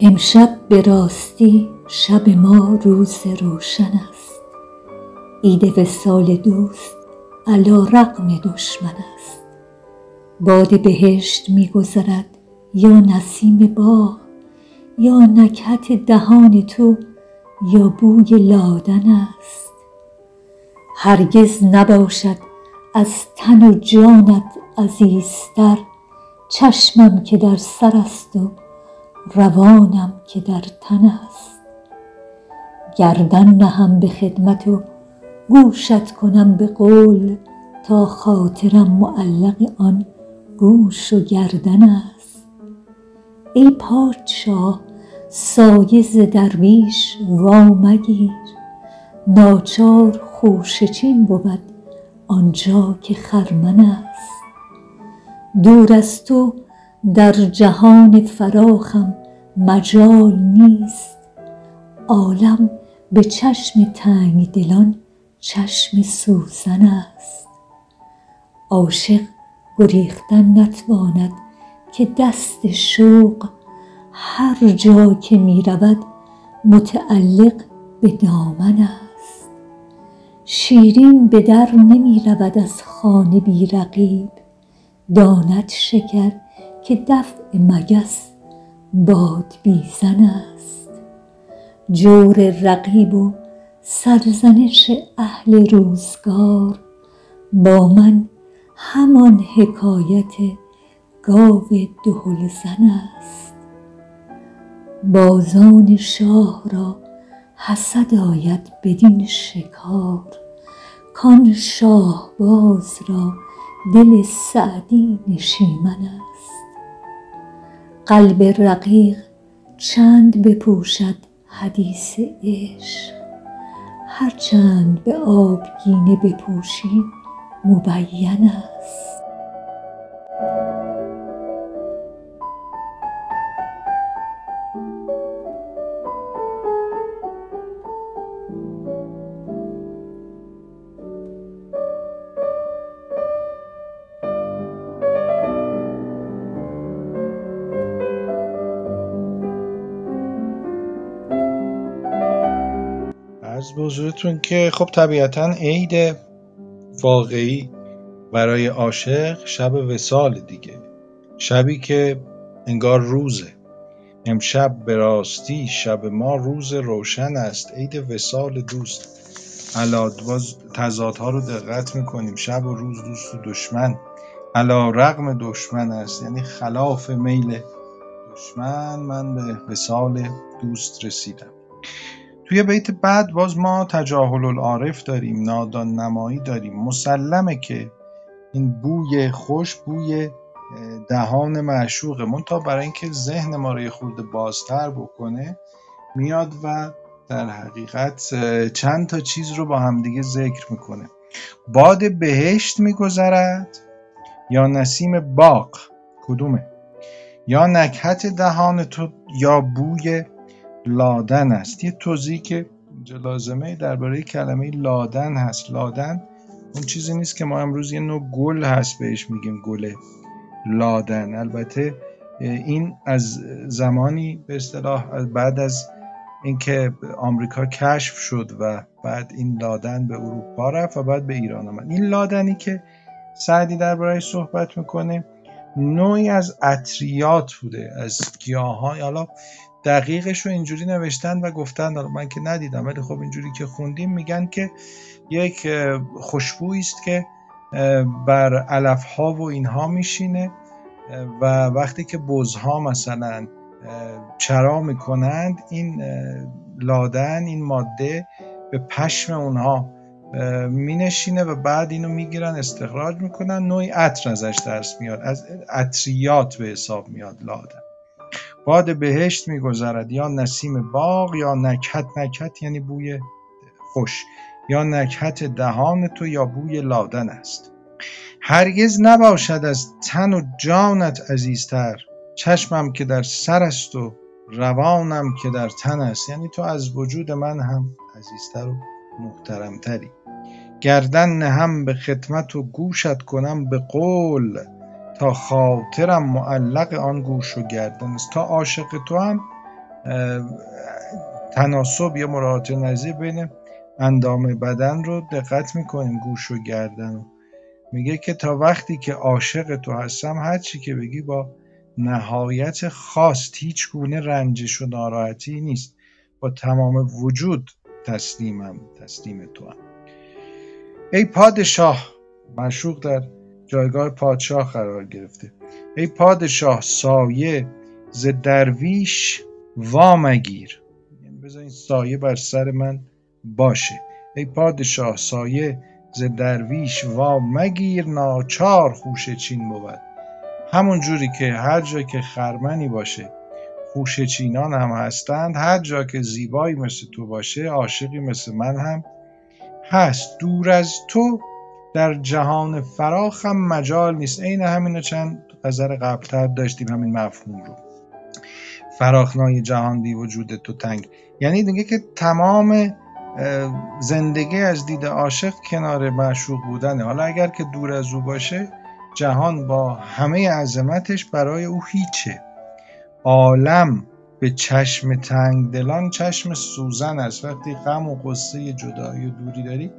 امشب به راستی شب ما روز روشن است، عید وصال دوست علی رغم دشمن است. باد بهشت می گذرد یا نسیم باغ، یا نکهت دهان تو یا بوی لادن است. هرگز نباشد از تن و جانت عزیزتر چشمم که در سر است و روانم که در تن است. گردن نهم به خدمت و گوشت کنم به قول، تا خاطرم معلق آن گوش و گردن است. ای پادشاه سایه ز درویش وامگیر، ناچار خوشه چین بود آنجا که خرمن است. دور از تو در جهان فراخم مجال نیست، عالم به چشم تنگ دلان چشم سوزن است. عاشق گریختن نتواند که دست شوق، هر جا که می رود متعلق به دامن است. شیرین به در نمی رود از خانه بی رقیب، داند شکر که دفع مگس باد بیزن است. جور رقیب و سرزنش اهل روزگار، با من همان حکایت گاو دهل زن است. بازان شاه را حسد آید بدین شکار، کان شاه باز را دل سعدی نشیمن است. قلب رقیق چند بپوشد حدیث عشق، هرچند به آبگینه بپوشی مبین است. از بزرگتون که خب طبیعتاً عید واقعی برای عاشق شب وصال دیگه، شبی که انگار روزه. امشب به راستی شب ما روز روشن است، عید وصال دوست. علا باز تضادها رو دقت میکنیم، شب و روز دوست و دشمن، علا رغم دشمن است، یعنی خلاف میل دشمن من به وصال دوست رسیدم. توی بیت بعد باز ما تجاهل العارف داریم، نادان نمایی داریم. مسلمه که این بوی خوش بوی دهان معشوقه، منتها برای اینکه ذهن ما رو یه خورده بازتر بکنه میاد و در حقیقت چند تا چیز رو با همدیگه ذکر میکنه. باد بهشت میگذرد یا نسیم باغ، کدومه؟ یا نکهت دهان تو یا بوی لادن است. یه توضیحی که لازمه درباره کلمه لادن هست. لادن اون چیزی نیست که ما امروز یه نوع گل هست بهش میگیم گل لادن. البته این از زمانی به اصطلاح بعد از اینکه آمریکا کشف شد و بعد این لادن به اروپا رفت و بعد به ایران آمد. این لادنی که سعدی درباره‌اش صحبت میکنه نوعی از عطریات بوده، از گیاهان. حالا دقیقش رو اینجوری نوشتن و گفتن، من که ندیدم ولی خب اینجوری که خوندیم میگن که یک خوشبویی است که بر علفها و اینها میشینه و وقتی که بزها مثلا چرا میکنند این لادن، این ماده به پشم اونها مینشینه و بعد اینو میگیرن استخراج میکنن، نوعی عطر ازش درست میاد، از عطریات به حساب میاد لادن. باد بهشت میگذرد یا نسیم باغ یا نکهت یعنی بوی خوش، یا نکهت دهان تو یا بوی لادن است. هرگز نباشد از تن و جانت عزیزتر چشمم که در سر است و روانم که در تن است، یعنی تو از وجود من هم عزیزتر و محترمتری. گردن نهم به خدمت و گوشت کنم به قول، تا خاطرم معلق آن گوش و گردن است. تا عاشق تو هم تناسب یا مراعات نظیر بین اندام بدن رو دقت میکنیم، گوش و گردن رو. میگه که تا وقتی که عاشق تو هستم هر چی که بگی با نهایت خواست، هیچ گونه رنجش و ناراحتی نیست، با تمام وجود تسلیم تو هم. ای پادشاه، معشوق در جایگاه پادشاه قرار گرفته. ای پادشاه سایه ز درویش وامگیر، یعنی بذار این سایه بر سر من باشه. ای پادشاه سایه ز درویش وامگیر، ناچار خوشه چین بود. همون جوری که هر جا که خرمنی باشه خوشه چینان هم هستند، هر جا که زیبایی مثل تو باشه عاشقی مثل من هم هست. دور از تو در جهان فراخم مجال نیست. عین همینو چند غزل قبلتر داشتیم، همین مفهوم رو. فراخنای جهان بی وجود تو تنگ، یعنی دیگه که تمام زندگی از دید عاشق کنار معشوق بودنه. حالا اگر که دور از او باشه جهان با همه عظمتش برای او هیچه. عالم به چشم تنگ دلان چشم سوزن است. وقتی غم و غصه جدایی و دوری داری،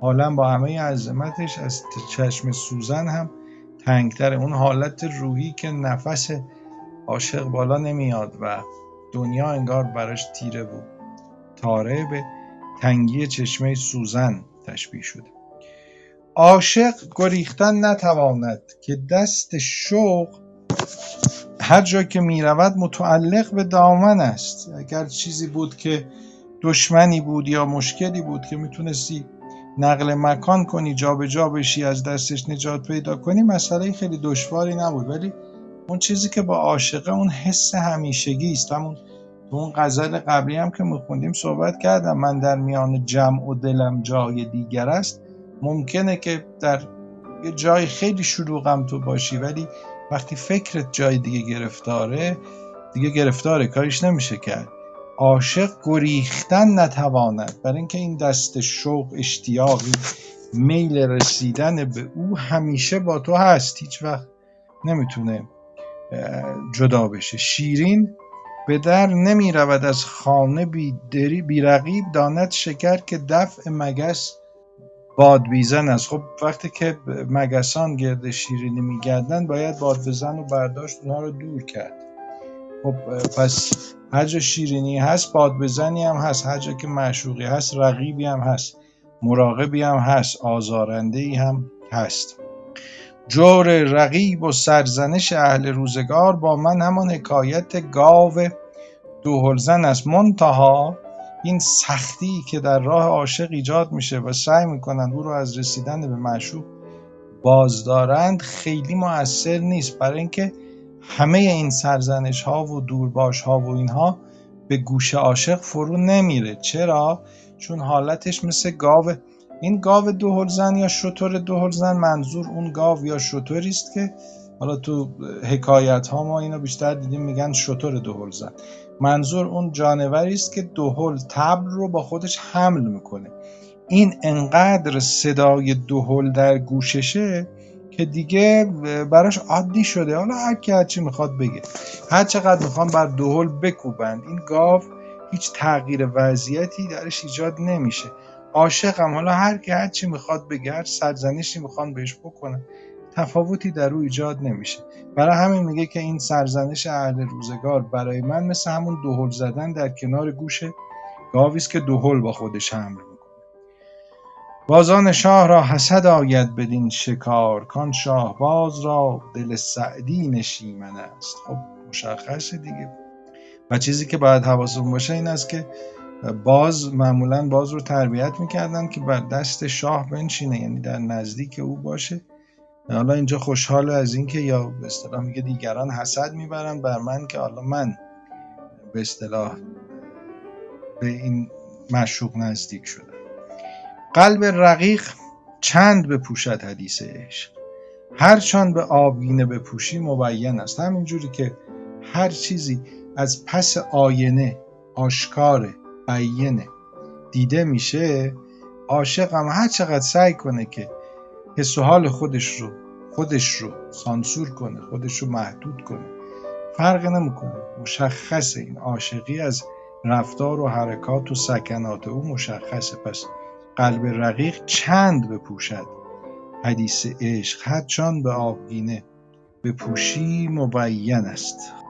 عالم با همه عظمتش از چشم سوزن هم تنگتره. اون حالت روحی که نفس عاشق بالا نمیاد و دنیا انگار براش تیره و تاره، به تنگی چشمه سوزن تشبیه شده. عاشق گریختن نتواند که دست شوق هر جا که میرود متعلق به دامن است. اگر چیزی بود که دشمنی بود یا مشکلی بود که میتونستی نقل مکان کنی، جا به جا بشی، از دستش نجات پیدا کنی، مسئله خیلی دشواری نبود. ولی اون چیزی که با عاشقه اون حس همیشگی است. همون تو اون غزل قبلی هم که میخوندیم صحبت کردم، من در میان جمع و دلم جای دیگر است. ممکنه که در یه جای خیلی شلوغم تو باشی، ولی وقتی فکرت جای دیگه گرفتاره، دیگه گرفتاره، کاریش نمیشه کرد. عاشق گریختن نتواند، برای اینکه این دست شوق، اشتیاقی، میل رسیدن به او همیشه با تو هست، هیچ وقت نمیتونه جدا بشه. شیرین به در نمی رود از خانه بی رقیب، داند شکر که دفع مگس بادبیزن است. خب وقتی که مگسان گرد شیرینی می گردن باید بادبیزن رو برداشت، اونها رو دور کرد. خب پس هر جا شیرینی هست بادبیزنی هم هست، هر جا که معشوقی هست رقیبی هم هست، مراقبی هم هست، آزارنده‌ای هم هست. جور رقیب و سرزنش اهل روزگار با من همان حکایت گاو دوهلزن است. منتها این سختی که در راه عاشق ایجاد میشه و سعی میکنند او رو از رسیدن به معشوق باز دارند خیلی مؤثر نیست، برای اینکه همه این سرزنش ها و دورباش ها و اینها به گوش عاشق فرو نمیره. چرا؟ چون حالتش مثل گاو. این گاو دوهلزن یا شتر دوهلزن، منظور اون گاو یا شتری است که حالا تو حکایت ها ما اینو بیشتر دیدیم، میگن شتر دوهلزن. منظور اون جانوری است که دهل، طبل رو با خودش حمل میکنه. این انقدر صدای دهل در گوششه که دیگه براش عادی شده، حالا هرچی میخواد بگه، هر چقدر میخوان بر دهل بکوبند این گاو هیچ تغییر وضعیتی درش ایجاد نمیشه. عاشق هم حالا هرچی میخواد بگه، هر سرزنشی میخوان بهش بکنن، تفاوتی در او ایجاد نمیشه. برای همین میگه که این سرزنش اهل روزگار برای من مثل همون دهل زدن در کنار گوش گاوی است که دهل با خودش حمل میکنه. بازان شاه را حسد آید بدین شکار، کان شاه باز را دل سعدی نشیمن است. خب مشخصه دیگه، و چیزی که باید حواسمون باشه این است که باز معمولا باز رو تربیت میکردن که بر دست شاه بنشینه، یعنی در نزدیک او باشه. حالا اینجا خوشحال از این که، یا به اصطلاح میگه دیگران حسد میبرن بر من که حالا من به اصطلاح به این معشوق نزدیک شدم. قلب رقیق چند بپوشد حدیث عشق، هرچند به آبینه بپوشی مبین است. همینجوری که هر چیزی از پس آینه آشکار عینه دیده میشه، عاشق هم هر چقدر سعی کنه که حس و حال خودش رو سانسور کنه، خودش رو محدود کنه، فرق نمیکنه. مشخصه این عاشقی از رفتار و حرکات و سکنات او مشخصه. پس قلب رقیق چند بپوشد حدیث عشق، هرچند به آبگینه بپوشی مبین است.